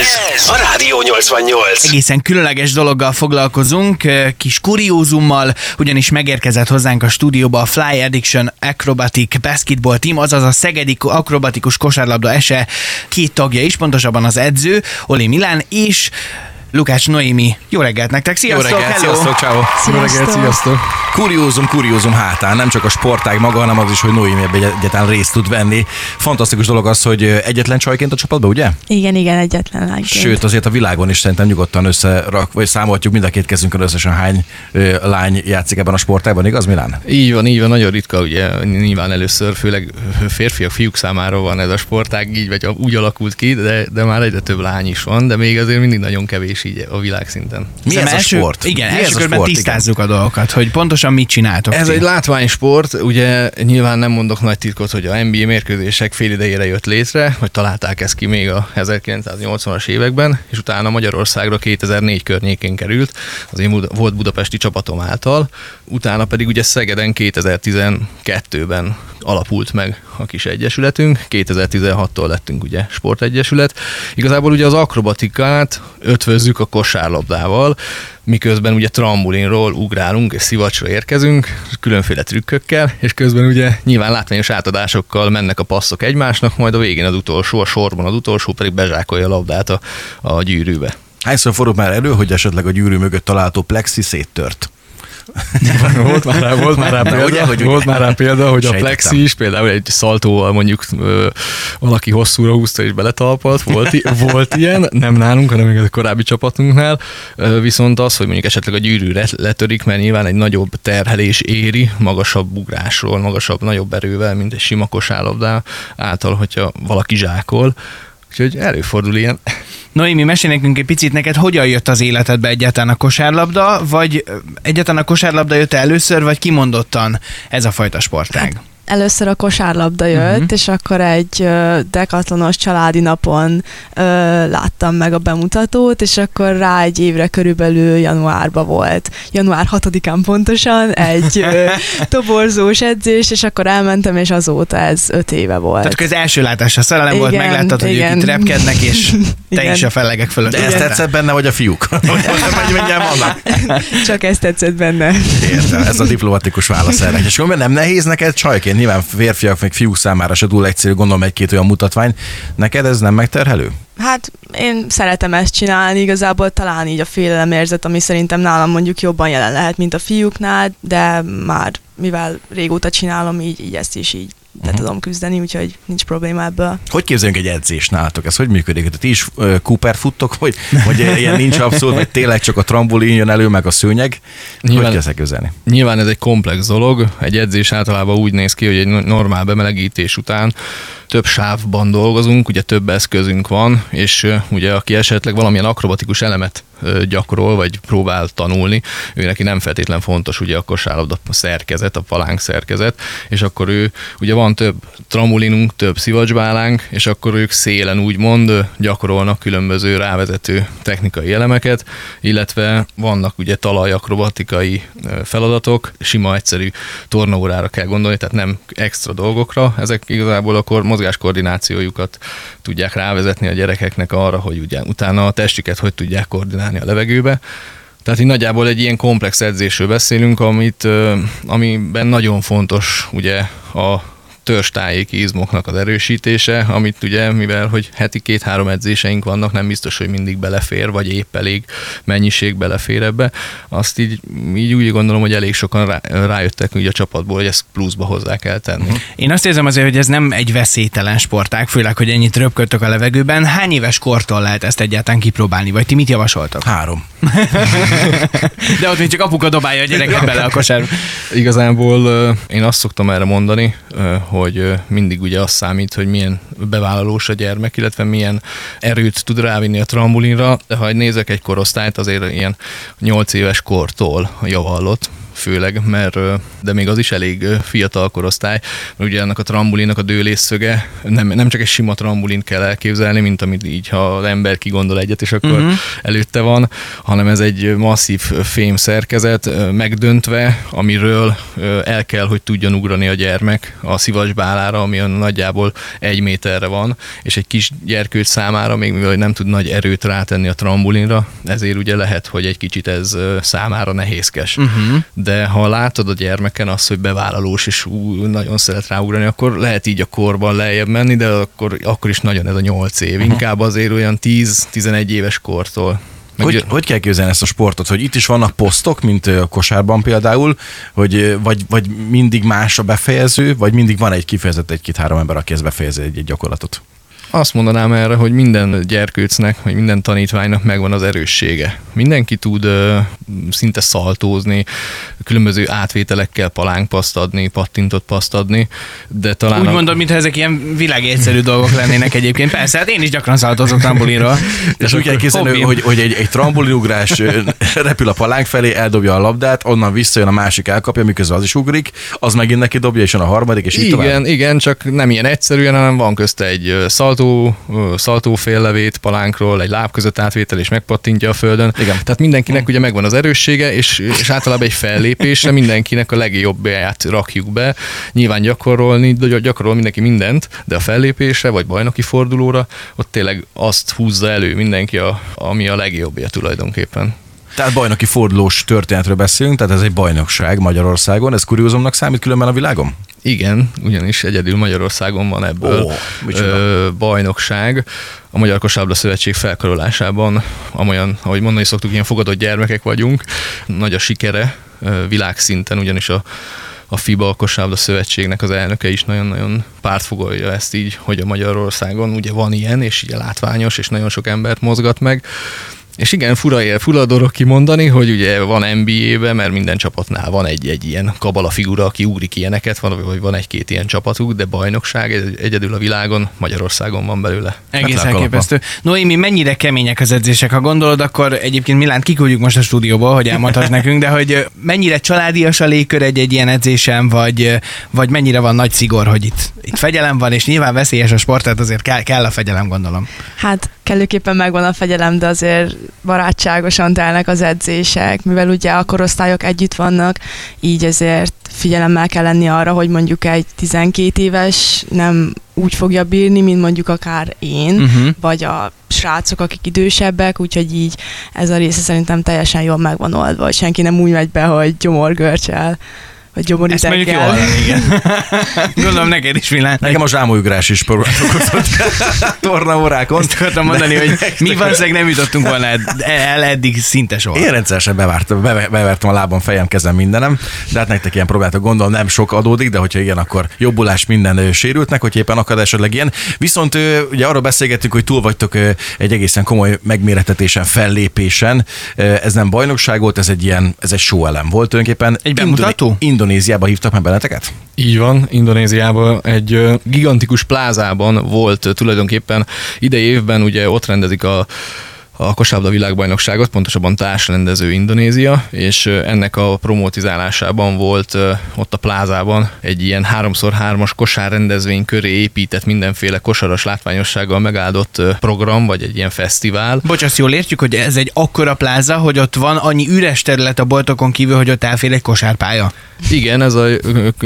Ez a Rádió 88. Egészen különleges dologgal foglalkozunk, kis kuriózummal, ugyanis megérkezett hozzánk a stúdióba a Fly Edition Acrobatic Basketball team, azaz a szegedi akrobatikus kosárlabda ese két tagja is, pontosabban az edző, Ollé Milán és Lukács Noémi. Jó reggelt nektek, sziasztok! Jó reggelt, sziasztok, ciao. Jó reggelt, sziasztok! Kuriózum hátán, nem csak a sportág maga, hanem az is, hogy Noémi ebben egyetlen részt tud venni. Fantasztikus dolog az, hogy egyetlen csajként a csapatban, ugye? Igen, egyetlen lányként. Sőt, azért a világon is szerintem nyugodtan vagy számolhatjuk mind a két kezünkön összesen hány lány játszik ebben a sportágban, igaz Milán? Így van, nagyon ritka, ugye nyilván először, főleg férfiak, fiúk számára van ez a sportág, így vagy úgy alakult ki, de már egyre több lány is van, de még azért mindig nagyon kevés így a világszinten. Mi ez a sport? Igen, első körben tisztázzuk a dolgokat, hogy pontosan mit csináltok. Ez egy látványsport, ugye nyilván nem mondok nagy titkot, hogy a NBA mérkőzések fél idejére jött létre, hogy találták ezt ki még a 1980-as években, és utána Magyarországra 2004 környékén került, az én volt budapesti csapatom által, utána pedig ugye Szegeden 2012-ben alapult meg a kis egyesületünk, 2016-tól lettünk ugye sportegyesület. Igazából ugye az akrobatikát ötvözzük a kosárlabdával, miközben ugye trambulinról ugrálunk és szivacsra érkezünk, különféle trükkökkel, és közben ugye nyilván látványos átadásokkal mennek a passzok egymásnak, majd a végén az utolsó, a sorban az utolsó pedig bezsákolja a labdát a gyűrűbe. Hányszor fordult már elő, hogy esetleg a gyűrű mögött található plexi széttört? Volt már rá példa, hogy a plexi is például egy szaltóval mondjuk valaki hosszúra húzta és beletalpalt, volt ilyen, nem nálunk, hanem még a korábbi csapatunknál, viszont az, hogy mondjuk esetleg a gyűrűre letörik, mert nyilván egy nagyobb terhelés éri, magasabb ugrásról, nagyobb erővel, mint egy sima kosárlabdá által, hogyha valaki zsákol, úgyhogy előfordul ilyen. Noémi, mesélj nekünk egy picit, neked hogyan jött az életedbe egyáltalán a kosárlabda, vagy egyáltalán a kosárlabda jött először, vagy kimondottan ez a fajta sportág? Hát először a kosárlabda jött, és akkor egy dekatlonos családi napon láttam meg a bemutatót, és akkor rá egy évre körülbelül januárban volt. Január 6-án pontosan egy toborzós edzés, és akkor elmentem, és azóta ez 5 éve volt. Tehát az első látásra szerelem volt, megláttad, hogy ők itt repkednek, és te is a fellegek fölött. De ezt tetszett benne, vagy a fiúk? Csak ezt tetszett benne. Értem, ez a diplomatikus válasz erre. És akkor nem nehéz neked csajként? Nyilván férfiak, meg fiúk számára se túl egyszerű, gondolom egy-két olyan mutatvány. Neked ez nem megterhelő? Hát én szeretem ezt csinálni, igazából talán így a félelemérzet, ami szerintem nálam mondjuk jobban jelen lehet, mint a fiúknál, de már mivel régóta csinálom, így ezt is így le tudom küzdeni, úgyhogy nincs probléma ebből. Hogy képzeljünk egy edzést nálatok? Ez hogy működik? Ti is Cooper futtok, vagy ilyen nincs abszolút, vagy tényleg csak a trambulin jön elő, meg a szőnyeg? Nyilván, hogy kell ezt közelni? Nyilván ez egy komplex dolog. Egy edzés általában úgy néz ki, hogy egy normál bemelegítés után több sávban dolgozunk, ugye több eszközünk van, és ugye aki esetleg valamilyen akrobatikus elemet gyakorol, vagy próbál tanulni, ő neki nem feltétlen fontos ugye a kosárlabda szerkezet, a palánk szerkezet, és akkor ő, ugye van több trambulinunk, több szivacsbálánk, és akkor ők szélen úgymond gyakorolnak különböző rávezető technikai elemeket, illetve vannak ugye talajakrobatikai feladatok, sima egyszerű tornaórára kell gondolni, tehát nem extra dolgokra, ezek igazából akkor mozgáskoordinációjukat tudják rávezetni a gyerekeknek arra, hogy ugye utána a testüket hogy tudják koordinálni a levegőbe. Tehát így nagyjából egy ilyen komplex edzésről beszélünk, amiben nagyon fontos ugye a törstájéki izmoknak az erősítése, amit ugye, mivel hogy heti 2-3 edzéseink vannak, nem biztos, hogy mindig belefér, vagy épp elég mennyiség belefér ebbe, azt így úgy gondolom, hogy elég sokan rájöttek ugye a csapatból, hogy ezt pluszba hozzá kell tenni. Én azt érzem azért, hogy ez nem egy veszélytelen sportág, főleg, hogy ennyit röpködtök a levegőben. Hány éves kortól lehet ezt egyáltalán kipróbálni, vagy ti mit javasoltak? 3. De ott még csak apuka dobálja a gyereket bele a kosárba. Igazából én azt szoktam erre mondani, hogy mindig ugye az számít, hogy milyen bevállalós a gyermek, illetve milyen erőt tud rávinni a trambulinra, de ha nézek egy korosztályt, azért ilyen 8 éves kortól javallott főleg, mert de még az is elég fiatal korosztály, mert ugye ennek a trambulinnak a dőlésszöge nem csak egy sima trambulint kell elképzelni, mint amit így, ha az ember kigondol egyet, és akkor előtte van, hanem ez egy masszív fém szerkezet megdöntve, amiről el kell, hogy tudjon ugrani a gyermek a szivacsbálára, ami nagyjából 1 méterre van, és egy kis gyerkőt számára, még mivel nem tud nagy erőt rátenni a trambulinra, ezért ugye lehet, hogy egy kicsit ez számára nehézkes. De ha látod a gyermeken azt, hogy bevállalós és nagyon szeret ráugrani, akkor lehet így a korban lejjebb menni, de akkor is nagyon ez a 8 év. Inkább azért olyan 10-11 éves kortól. Hogy kell képzelni ezt a sportot? Hogy itt is vannak posztok, mint a kosárban például, hogy vagy mindig más a befejező, vagy mindig van egy kifejezett 1-2-3 ember, aki ezt befejezi egy gyakorlatot? Azt mondanám erre, hogy minden gyerkőcnek, vagy minden tanítványnak megvan az erőssége. Mindenki tud szinte szaltózni, különböző átvételekkel palánkpaszt adni, pattintott paszt adni, de talán... Úgy mondom, mintha ezek ilyen világegyszerű dolgok lennének egyébként. Persze, hát én is gyakran szaltózok trambulinról. És úgy kell képzelni, hogy egy trambulinugrás repül a palánk felé, eldobja a labdát, onnan visszajön, a másik elkapja, miközben az is ugrik, az megint neki dobja, és jön a harmadik, és így tovább. Igen, csak nem ilyen egyszerűen, hanem van közte egy szaltó féllevét palánkról, egy láb között átvétel, és megpattintja a földön. Igen. Tehát mindenkinek ugye megvan az erőssége, és általában egy fellépésre mindenkinek a legjobbját rakjuk be. Nyilván gyakorol mindenki mindent, de a fellépésre, vagy bajnoki fordulóra, ott tényleg azt húzza elő mindenki, ami a legjobbja tulajdonképpen. Tehát bajnoki fordulós történetről beszélünk, tehát ez egy bajnokság Magyarországon, ez kuriózumnak számít különben a világon? Igen, ugyanis egyedül Magyarországon van ebből bajnokság. A Magyar Kosárlabda Szövetség felkarolásában, amolyan, ahogy mondani szoktuk, ilyen fogadott gyermekek vagyunk. Nagy a sikere világszinten, ugyanis a FIBA, a Kosárlabda Szövetségnek az elnöke is nagyon-nagyon pártfogolja ezt így, hogy a Magyarországon ugye van ilyen, és így látványos, és nagyon sok embert mozgat meg. És igen, fura dolog kimondani, hogy ugye van NBA-ben, mert minden csapatnál van egy ilyen kabala figura, aki ugrik ilyeneket, vagy van 1-2 ilyen csapatuk, de bajnokság egyedül a világon, Magyarországon van belőle. Egész elképesztő. Noémi, mennyire kemények az edzések? Ha gondolod, akkor egyébként Milánt kiküldjük most a stúdióba, hogy elmondhass nekünk, de hogy mennyire családias a légkör egy ilyen edzésen, vagy mennyire van nagy szigor, hogy itt fegyelem van, és nyilván veszélyes a sport, tehát azért kell a fegyelem, gondolom. Hát kellőképpen megvan a fegyelem, de azért barátságosan telnek az edzések, mivel ugye a korosztályok együtt vannak, így ezért figyelemmel kell lenni arra, hogy mondjuk egy 12 éves nem úgy fogja bírni, mint mondjuk akár én, vagy a srácok, akik idősebbek, úgyhogy így ez a része szerintem teljesen jól megvan oldva, hogy senki nem úgy megy be, hogy gyomorgörcsel. Ezt mondjuk jól hallani, igen. Gondolom neked is, Milán. Nekem a zsámoljugrás is okozott tornaórákon. Ezt akartam mondani, hogy mi valószínűleg nem jutottunk volna el eddig szinte soha. Én rendszeresen bevertem a lábam, fejem, kezem, mindenem, de hát nektek ilyen próbáltak, gondolom nem sok adódik, de hogyha igen, akkor jobbulás minden sérültnek, hogy éppen akad esetleg ilyen. Viszont ugye arról beszélgettünk, hogy túl vagytok egy egészen komoly megmérettetésen, fellépésen. Ez nem bajnokság volt, ez egy show elem volt tulajdonképpen. Egy bemutató? Indonéziába hívtak meg benneteket? Így van, Indonéziában egy gigantikus plázában volt tulajdonképpen idei évben, ugye ott rendezik a kosárlabda világbajnokságot, pontosabban társrendező Indonézia, és ennek a promotizálásában volt ott a plázában egy ilyen 3x3-as kosárrendezvény köré épített mindenféle kosaras látványossággal megáldott program, vagy egy ilyen fesztivál. Bocs, jól értjük, hogy ez egy akkora pláza, hogy ott van annyi üres terület a boltokon kívül, hogy ott elfér egy kosárpálya. Igen,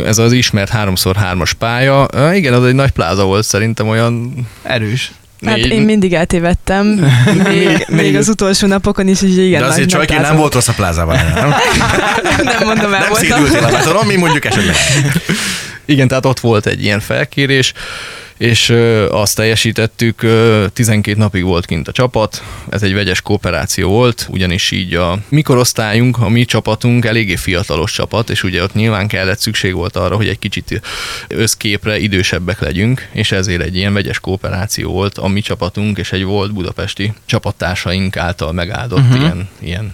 ez az ismert 3x3-as pálya. Igen, az egy nagy pláza volt, szerintem olyan erős. Hát én mindig eltévedtem, még az utolsó napokon is, hogy igen. De azért csajként nem volt rossz a plázában. Nem mondom, el voltam. Nem szédültél a plázaron, mi mondjuk esetleg. Igen, tehát ott volt egy ilyen felkérés, és azt teljesítettük, 12 napig volt kint a csapat, ez egy vegyes kooperáció volt, ugyanis így a mi korosztályunk, a mi csapatunk eléggé fiatalos csapat, és ugye ott nyilván szükség volt arra, hogy egy kicsit összképre idősebbek legyünk, és ezért egy ilyen vegyes kooperáció volt a mi csapatunk, és egy volt budapesti csapattársaink által megáldott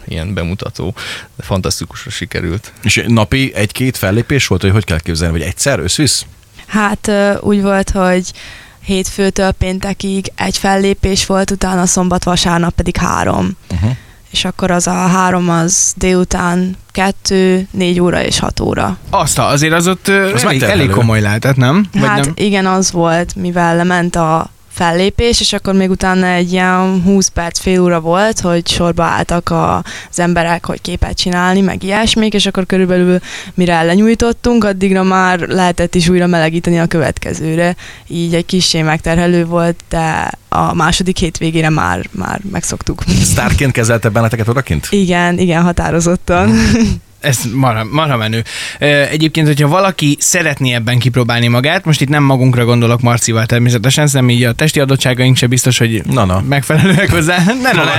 ilyen bemutató. Fantasztikusra sikerült. És napi 1-2 fellépés volt, hogy kell képzelni, vagy egyszer összvisz? Hát úgy volt, hogy hétfőtől péntekig egy fellépés volt, utána szombat-vasárnap pedig 3. és akkor az a 3 az délután 2, 4 óra és 6 óra. Azért az ott az elég komoly lehetett, nem? Vagy hát nem? Igen, az volt, mivel lement a fellépés, és akkor még utána egy ilyen 20 perc, fél óra volt, hogy sorba álltak az emberek, hogy képet csinálni, meg ilyesmik, és akkor körülbelül mire lenyújtottunk, addigra már lehetett is újra melegíteni a következőre. Így egy kissé megterhelő volt, de a második hétvégére már megszoktuk. Sztárként kezelte benneteket odakint? Igen, határozottan. Ez marha menő. Egyébként, hogyha valaki szeretné ebben kipróbálni magát, most itt nem magunkra gondolok Marcival természetesen, nem így a testi adottságaink se biztos, hogy megfelelőek hozzá.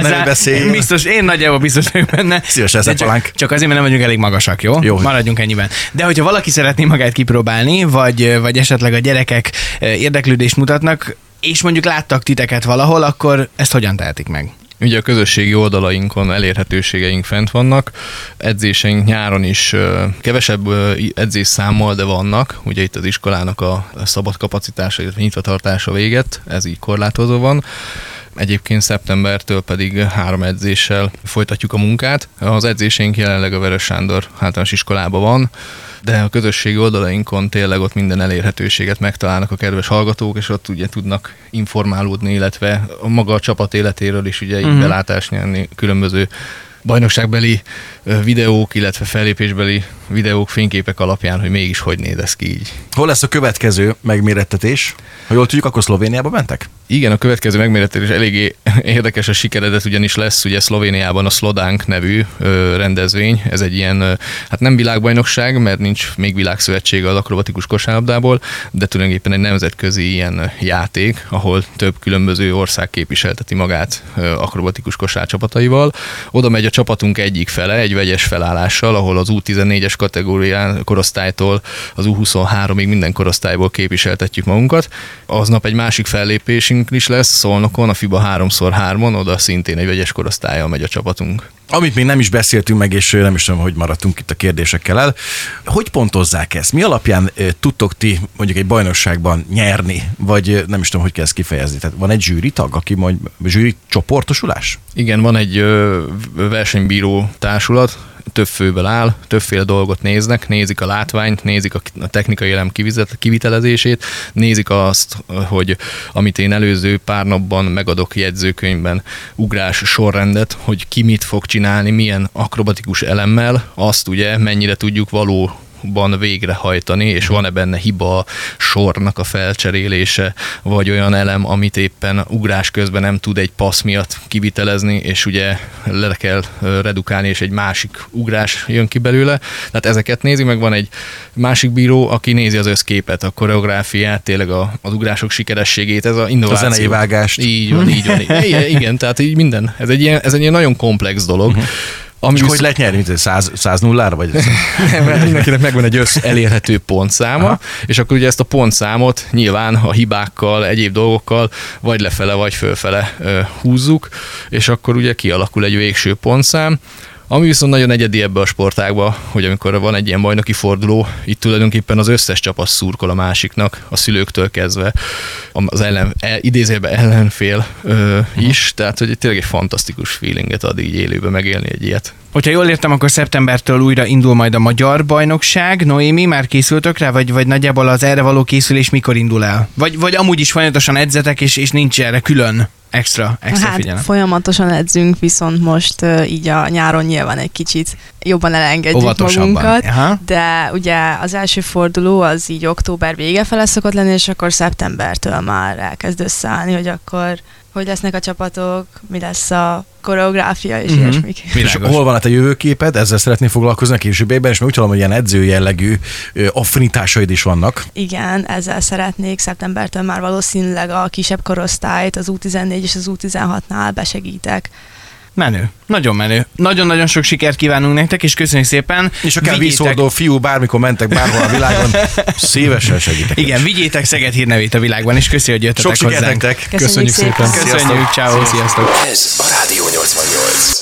Ne biztos, én nagyjából biztos vagyok benne. Szívesen szepalánk. Csak azért, mert nem vagyunk elég magasak, jó? Maradjunk ennyiben. De hogyha valaki szeretné magát kipróbálni, vagy esetleg a gyerekek érdeklődést mutatnak, és mondjuk láttak titeket valahol, akkor ezt hogyan tehetik meg? Ugye a közösségi oldalainkon elérhetőségeink fent vannak, edzéseink nyáron is kevesebb edzésszámmal, de vannak. Ugye itt az iskolának a szabad kapacitása, illetve nyitvatartása véget, ez így korlátozó van. Egyébként szeptembertől pedig 3 edzéssel folytatjuk a munkát. Az edzéseink jelenleg a Vörös Sándor általános iskolában van, de a közösségi oldalainkon tényleg ott minden elérhetőséget megtalálnak a kedves hallgatók, és ott ugye tudnak informálódni, illetve a maga a csapat életéről is ugye így belátást nyerni, különböző bajnokságbeli videók, illetve fellépésbeli videók, fényképek alapján, hogy mégis hogy néz ki így. Hol lesz a következő megmérettetés? Ha jól tudjuk, akkor Szlovéniába mentek? Igen, a következő megmérettetés eléggé érdekes a sikeredet, ugyanis lesz ugye Szlovéniában a Slodánk nevű rendezvény. Ez egy ilyen, hát nem világbajnokság, mert nincs még világszövetsége az akrobatikus kosárlabdából, de tulajdonképpen egy nemzetközi ilyen játék, ahol több különböző ország képviselteti magát akrobatikus kosárcsapataival. Oda megy a csapatunk egyik fele, egy vegyes felállással, ahol az U14-es kategórián korosztálytól az U23-ig minden korosztályból képviseltetjük magunkat. Aznap egy másik fellépésünk is lesz Szolnokon, a FIBA 3x3-on, oda szintén egy vegyes korosztályjal megy a csapatunk. Amit még nem is beszéltünk meg, és nem is tudom, hogy maradtunk itt a kérdésekkel el. Hogy pontozzák ezt? Mi alapján tudtok ti mondjuk egy bajnokságban nyerni? Vagy nem is tudom, hogy kell ezt kifejezni. Tehát van egy zsűritag, aki majd zsűri csoportosulás? Igen, van egy versenybíró társulat, több főből áll, többféle dolgot néznek, nézik a látványt, nézik a technikai elem kivitelezését, nézik azt, hogy amit én előző pár napban megadok jegyzőkönyvben, ugrás sorrendet, hogy ki mit fog csinálni, milyen akrobatikus elemmel, azt ugye mennyire tudjuk valóban végrehajtani, és van-e benne hiba a sornak a felcserélése, vagy olyan elem, amit éppen ugrás közben nem tud egy passz miatt kivitelezni, és ugye le kell redukálni, és egy másik ugrás jön ki belőle. Tehát ezeket nézi, meg van egy másik bíró, aki nézi az összképet, a koreográfiát, tényleg az ugrások sikerességét, ez az innováció. A zenei vágást. Így van. Igen, tehát így minden. Ez egy ilyen nagyon komplex dolog. És hogy lehet nyerni, mint 100-0-ra vagy? Nem, mindenkinek megvan egy elérhető pontszáma, és akkor ugye ezt a pontszámot nyilván a hibákkal, egyéb dolgokkal vagy lefele, vagy fölfele húzzuk, és akkor ugye kialakul egy végső pontszám. Ami viszont nagyon egyedi ebbe a sportágban, hogy amikor van egy ilyen bajnoki forduló, itt tulajdonképpen az összes csapat szurkol a másiknak, a szülőktől kezdve, az idézőjelben ellenfél is, tehát hogy tényleg egy fantasztikus feelinget ad így élőben megélni egy ilyet. Hogyha jól értem, akkor szeptembertől újra indul majd a magyar bajnokság. Noémi, már készültök rá, vagy nagyjából az erre való készülés mikor indul el? Vagy amúgy is folyamatosan edzetek, és nincs erre külön? Extra figyelem. Folyamatosan edzünk, viszont most így a nyáron nyilván egy kicsit jobban elengedjük magunkat, de ugye az első forduló az így október vége fele szokott lenni, és akkor szeptembertől már elkezd összeállni, hogy akkor hogy lesznek a csapatok, mi lesz a koreográfia és ilyesmik. És hol van a jövőképed? Ezzel szeretnél foglalkozni a későbbiekben, és meg úgy hallom, hogy ilyen edző jellegű affinitásaid is vannak. Igen, ezzel szeretnék szeptembertől már valószínűleg a kisebb korosztályt, az U14 és az U16-nál besegítek. Menő. Nagyon menő. Nagyon-nagyon sok sikert kívánunk nektek, és köszönjük szépen. És akár vízhordó fiú, bármikor mentek bárhol a világon, szívesen segítek. Igen, vigyétek Szeged hírnevét a világban, és köszi, hogy jöttetek hozzánk. Sok sikert nektek. Köszönjük szépen. Sziasztok. Köszönjük, ciao, sziasztok. Ez a Rádió 88.